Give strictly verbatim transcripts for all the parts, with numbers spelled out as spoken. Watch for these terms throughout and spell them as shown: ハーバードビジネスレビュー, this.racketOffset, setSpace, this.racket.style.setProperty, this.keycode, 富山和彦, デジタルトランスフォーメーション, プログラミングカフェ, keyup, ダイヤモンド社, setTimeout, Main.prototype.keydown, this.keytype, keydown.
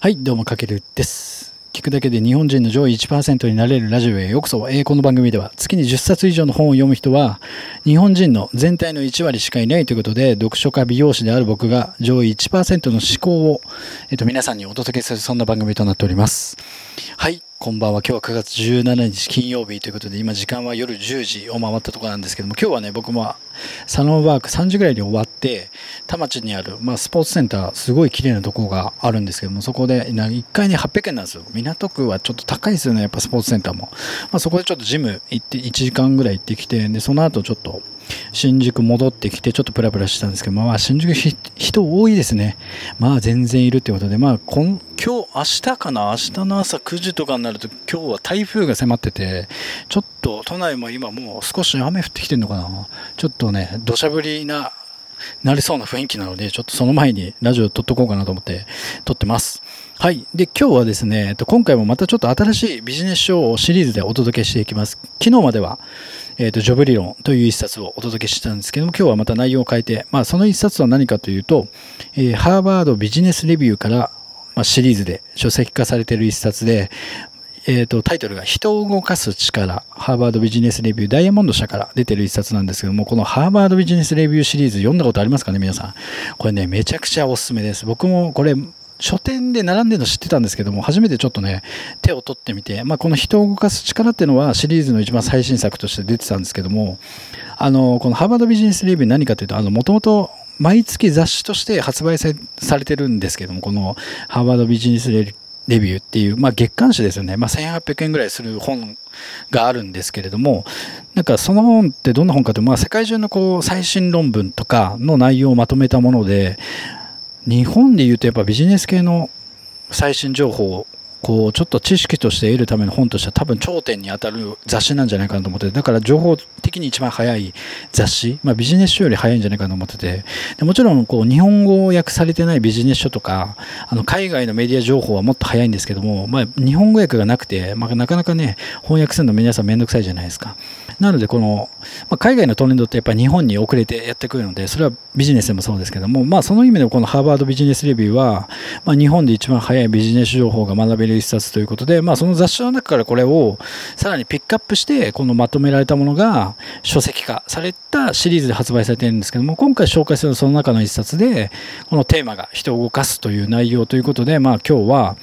はい、どうもかけるです。聞くだけで日本人の上位 いちパーセント になれるラジオへようこそ。えー、この番組では月にじゅっさつ以上の本を読む人は日本人の全体のいちわりしかいないということで、読書家美容師である僕が上位 いちパーセント の思考を、えー、と皆さんにお届けする、そんな番組となっております。はい、こんばんは。今日はくがつじゅうしちにち金曜日ということで、今時間は夜じゅうじを回ったところなんですけども、今日はね、僕もサロンワークさんじぐらいに終わって、田町にある、まあ、スポーツセンター、すごい綺麗なところがあるんですけども、そこでいっかいにはっぴゃくえんなんですよ。港区はちょっと高いですよね、やっぱスポーツセンターも。まあ、そこでちょっとジム行っていちじかんぐらい行ってきて、でその後ちょっと新宿戻ってきてちょっとプラプラしたんですけど、まあ新宿人多いですね。まあ全然いるということで、まあ今日明日かな、明日の朝くじとかになると、今日は台風が迫ってて、ちょっと都内も今もう少し雨降ってきてるのかな、ちょっとね土砂降りななりそうな雰囲気なので、ちょっとその前にラジオ撮っとこうかなと思って撮ってます。はい。で今日はですね、今回もまたちょっと新しいビジネス書をシリーズでお届けしていきます。昨日までは、えーと、ジョブ理論という一冊をお届けしたんですけども、今日はまた内容を変えて、まあ、その一冊は何かというと、えー、ハーバードビジネスレビューから、まあ、シリーズで書籍化されている一冊で、えーと、タイトルが人を動かす力、ハーバードビジネスレビュー、ダイヤモンド社から出てる一冊なんですけども、このハーバードビジネスレビューシリーズ読んだことありますかね、皆さん。これね、めちゃくちゃおすすめです。僕もこれ書店で並んでるの知ってたんですけども、初めてちょっとね手を取ってみて、まあ、この人を動かす力っていうのはシリーズの一番最新作として出てたんですけども、あのこのハーバードビジネスレビュー何かというと、あのもともと毎月雑誌として発売されてるんですけども、このハーバードビジネスレビューレビューっていう、まあ、月刊誌ですよね。まあ、せんはっぴゃくえんぐらいする本があるんですけれども、なんかその本ってどんな本かというと、まあ、世界中のこう最新論文とかの内容をまとめたもので、日本でいうとやっぱビジネス系の最新情報をこうちょっと知識として得るための本としては多分頂点に当たる雑誌なんじゃないかなと思って、だから情報的に一番早い雑誌、まあ、ビジネス書より早いんじゃないかなと思ってて、でもちろんこう日本語を訳されてないビジネス書とか、あの海外のメディア情報はもっと早いんですけども、まあ、日本語訳がなくて、まあ、なかなかね翻訳するの皆さんめんどくさいじゃないですか。なのでこの、まあ、海外のトレンドってやっぱり日本に遅れてやってくるので、それはビジネスでもそうですけども、まあ、その意味でこのハーバードビジネスレビューは、まあ、日本で一番早いビジネス情報が学べる一冊ということで、まあ、その雑誌の中からこれをさらにピックアップしてこのまとめられたものが書籍化されたシリーズで発売されているんですけども、今回紹介するその中の一冊でこのテーマが人を動かすという内容ということで、まあ、今日は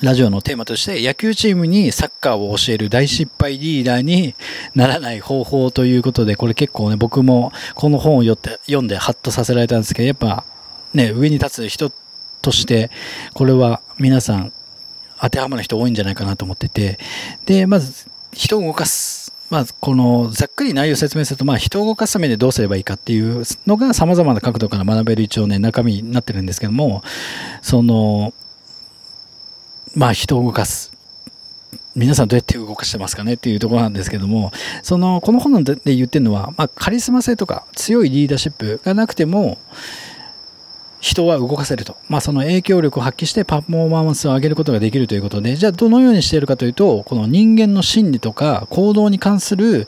ラジオのテーマとして、野球チームにサッカーを教える大失敗リーダーにならない方法ということで、これ結構ね僕もこの本を読んでハッとさせられたんですけど、やっぱね上に立つ人としてこれは皆さん当てはまる人多いんじゃないかなと思ってて、でまず人を動かす、まあ、このざっくり内容を説明すると、まあ、人を動かすためにどうすればいいかっていうのがさまざまな角度から学べる一応ね中身になってるんですけども、そのまあ人を動かす、皆さんどうやって動かしてますかねっていうところなんですけども、そのこの本で言ってるのは、まあ、カリスマ性とか強いリーダーシップがなくても人は動かせると、まあ、その影響力を発揮してパフォーマンスを上げることができるということで、じゃあどのようにしているかというと、この人間の心理とか行動に関する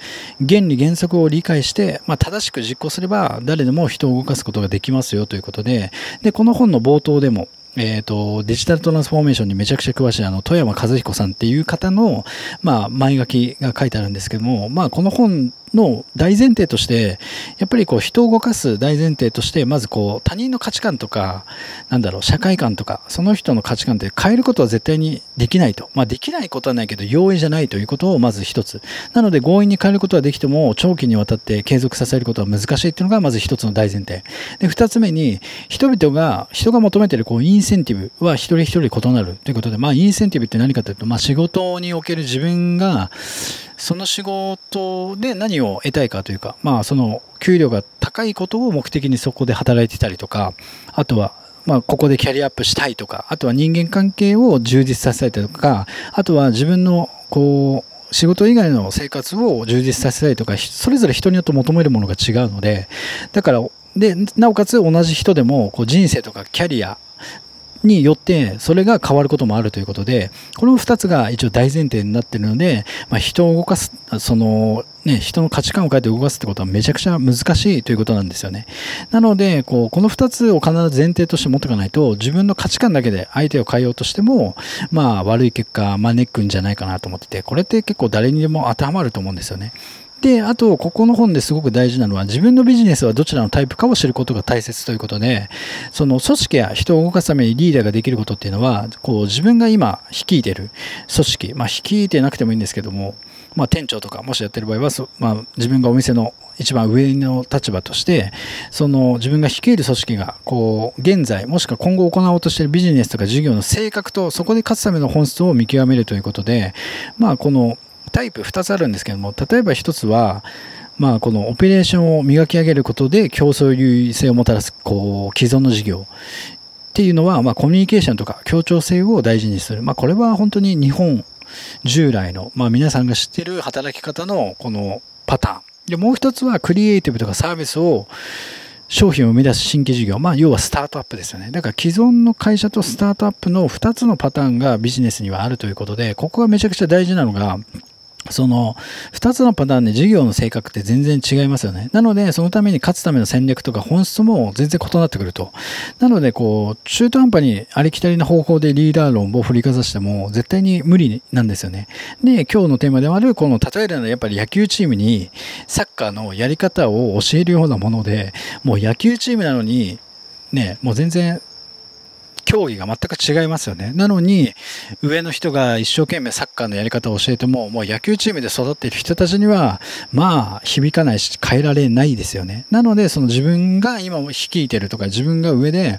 原理原則を理解して、まあ、正しく実行すれば誰でも人を動かすことができますよということで、でこの本の冒頭でもえーと、デジタルトランスフォーメーションにめちゃくちゃ詳しいあの富山和彦さんっていう方の、まあ、前書きが書いてあるんですけども、まあ、この本の大前提としてやっぱりこう人を動かす大前提として、まずこう他人の価値観とかなんだろう社会観とかその人の価値観って変えることは絶対にできないと、まあ、できないことはないけど容易じゃないということをまず一つ、なので強引に変えることはできても長期にわたって継続させることは難しいっていうのがまず一つの大前提で、二つ目に人々が人が求めているこうインインセンティブは一人一人異なるということで、まあ、インセンティブって何かというと、まあ、仕事における自分がその仕事で何を得たいかというか、まあ、その給料が高いことを目的にそこで働いてたりとか、あとはまあ、ここでキャリアアップしたいとか、あとは人間関係を充実させたいとか、あとは自分のこう仕事以外の生活を充実させたいとか、それぞれ人によって求めるものが違うので、だからでなおかつ同じ人でもこう人生とかキャリアによってそれが変わることもあるということで、このふたつが一応大前提になっているので、まあ、人を動かす、そのね、人の価値観を変えて動かすってことはめちゃくちゃ難しいということなんですよね。なのでこうこのふたつを必ず前提として持っていかないと、自分の価値観だけで相手を変えようとしても、まあ、悪い結果招くんじゃないかなと思ってて、これって結構誰にでも当てはまると思うんですよね。で、あとここの本ですごく大事なのは、自分のビジネスはどちらのタイプかを知ることが大切ということで、その組織や人を動かすためにリーダーができることっていうのは、こう自分が今率いてる組織、まあ率いてなくてもいいんですけども、まあ店長とかもしやってる場合は、まあ自分がお店の一番上の立場として、その自分が率いる組織がこう現在もしくは今後行おうとしているビジネスとか事業の性格と、そこで勝つための本質を見極めるということで、まあこのタイプふたつあるんですけども、例えばひとつは、まあ、このオペレーションを磨き上げることで競争優位性をもたらすこう既存の事業っていうのは、まあ、コミュニケーションとか協調性を大事にする、まあ、これは本当に日本従来の、まあ、皆さんが知っている働き方のこのパターンで、もう一つはクリエイティブとかサービスを商品を生み出す新規事業、まあ、要はスタートアップですよね。だから既存の会社とスタートアップのふたつのパターンがビジネスにはあるということで、ここがめちゃくちゃ大事なのが、そのふたつのパターンで事業の性格って全然違いますよね。なのでそのために勝つための戦略とか本質も全然異なってくると。なのでこう中途半端にありきたりな方法でリーダー論を振りかざしても絶対に無理なんですよね。で、今日のテーマであるこの例えるのは、やっぱり野球チームにサッカーのやり方を教えるようなもので、もう野球チームなのにね、もう全然競技が全く違いますよね。なのに上の人が一生懸命サッカーのやり方を教えても、もう野球チームで育っている人たちにはまあ響かないし変えられないですよね。なのでその自分が今率いてるとか自分が上で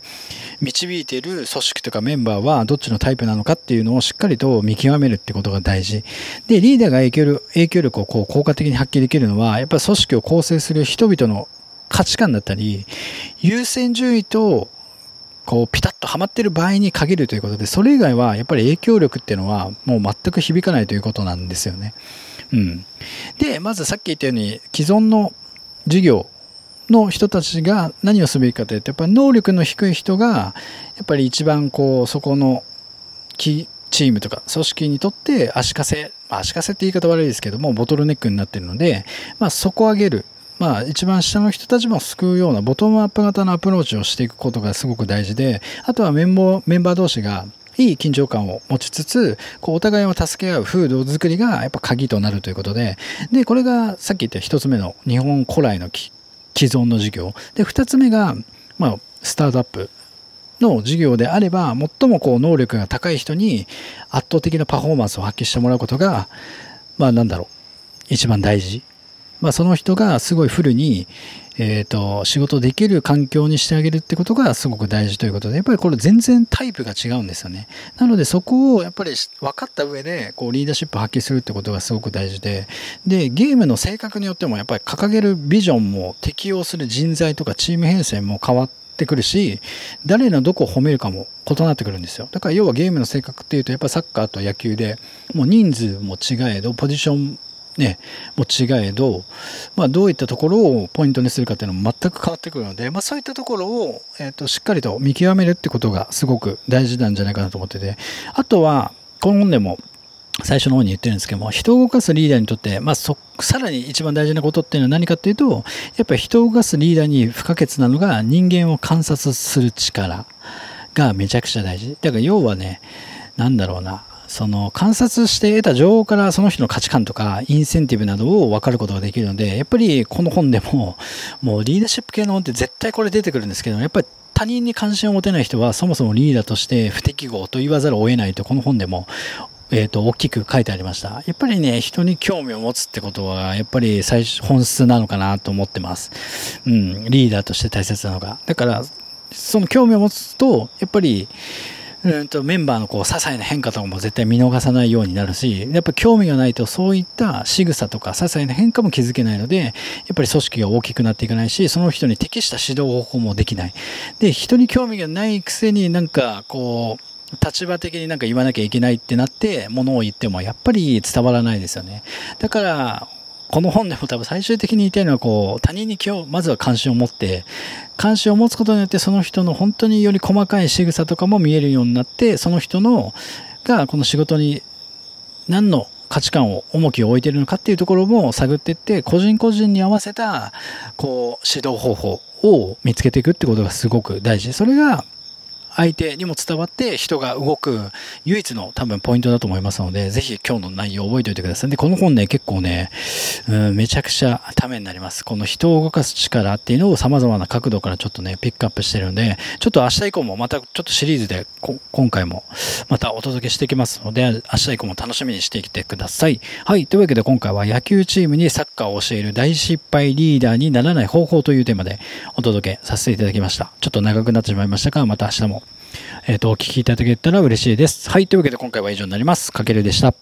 導いている組織とかメンバーはどっちのタイプなのかっていうのをしっかりと見極めるってことが大事で、リーダーが影響力、影響力をこう効果的に発揮できるのは、やっぱり組織を構成する人々の価値観だったり優先順位とこうピタッとはまっている場合に限るということで、それ以外はやっぱり影響力っていうのはもう全く響かないということなんですよね。うん、で、まずさっき言ったように既存の事業の人たちが何をすべきかというと、やっぱり能力の低い人がやっぱり一番こうそこのチームとか組織にとって足かせ、まあ、足かせって言い方悪いですけどもボトルネックになっているので、まあ、底上げる、まあ、一番下の人たちも救うようなボトムアップ型のアプローチをしていくことがすごく大事で、あとはメンバー、メンバー同士がいい緊張感を持ちつつ、こうお互いを助け合う風土作りがやっぱ鍵となるということで、でこれがさっき言った一つ目の日本古来の既存の事業で、二つ目が、まあ、スタートアップの事業であれば最もこう能力が高い人に圧倒的なパフォーマンスを発揮してもらうことが、まあなんだろう、一番大事、まあ、その人がすごいフルに、えーと、仕事できる環境にしてあげるってことがすごく大事ということで、やっぱりこれ全然タイプが違うんですよね。なのでそこをやっぱり分かった上でこうリーダーシップを発揮するってことがすごく大事で、でゲームの性格によってもやっぱり掲げるビジョンも適用する人材とかチーム編成も変わってくるし、誰のどこを褒めるかも異なってくるんですよ。だから要はゲームの性格っていうとやっぱサッカーと野球でもう人数も違えどポジションね、もう違えど、まあ、どういったところをポイントにするかっていうのも全く変わってくるので、まあ、そういったところを、えーと、しっかりと見極めるってことがすごく大事なんじゃないかなと思ってて、あとはこの本でも最初の方に言ってるんですけども、人を動かすリーダーにとって、まあ、そさらに一番大事なことっていうのは何かっていうと、やっぱり人を動かすリーダーに不可欠なのが人間を観察する力がめちゃくちゃ大事だから、要はね、なんだろうな、その観察して得た情報からその人の価値観とかインセンティブなどを分かることができるので、やっぱりこの本でももうリーダーシップ系の本って絶対これ出てくるんですけど、やっぱり他人に関心を持てない人はそもそもリーダーとして不適合と言わざるを得ないと、この本でもえーと大きく書いてありました。やっぱりね、人に興味を持つってことはやっぱり最本質なのかなと思ってます。うん、リーダーとして大切なのが、だからその興味を持つとやっぱりうんとメンバーのこう些細な変化とかも絶対見逃さないようになるし、やっぱ興味がないとそういった仕草とか些細な変化も気づけないので、やっぱり組織が大きくなっていかないし、その人に適した指導方法もできないで、人に興味がないくせになんかこう立場的になんか言わなきゃいけないってなって物を言ってもやっぱり伝わらないですよね。だからこの本でも多分最終的に言いたいのは、こう他人に今日まずは関心を持って、関心を持つことによってその人の本当により細かい仕草とかも見えるようになって、その人のがこの仕事に何の価値観を重きを置いているのかっていうところも探っていって、個人個人に合わせたこう指導方法を見つけていくってことがすごく大事。それが相手にも伝わって人が動く唯一の多分ポイントだと思いますので、ぜひ今日の内容を覚えておいてください。で、この本ね、結構ね、うん、めちゃくちゃためになります。この人を動かす力っていうのを様々な角度からちょっとね、ピックアップしてるんで、ちょっと明日以降もまたちょっとシリーズでこ今回もまたお届けしていきますので、明日以降も楽しみにしてきてください。はい、というわけで今回は野球チームにサッカーを教える大失敗リーダーにならない方法というテーマでお届けさせていただきました。ちょっと長くなってしまいましたが、また明日もえっと、お聞きいただけたら嬉しいです。はい、というわけで今回は以上になります。かけるでした。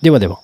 ではでは。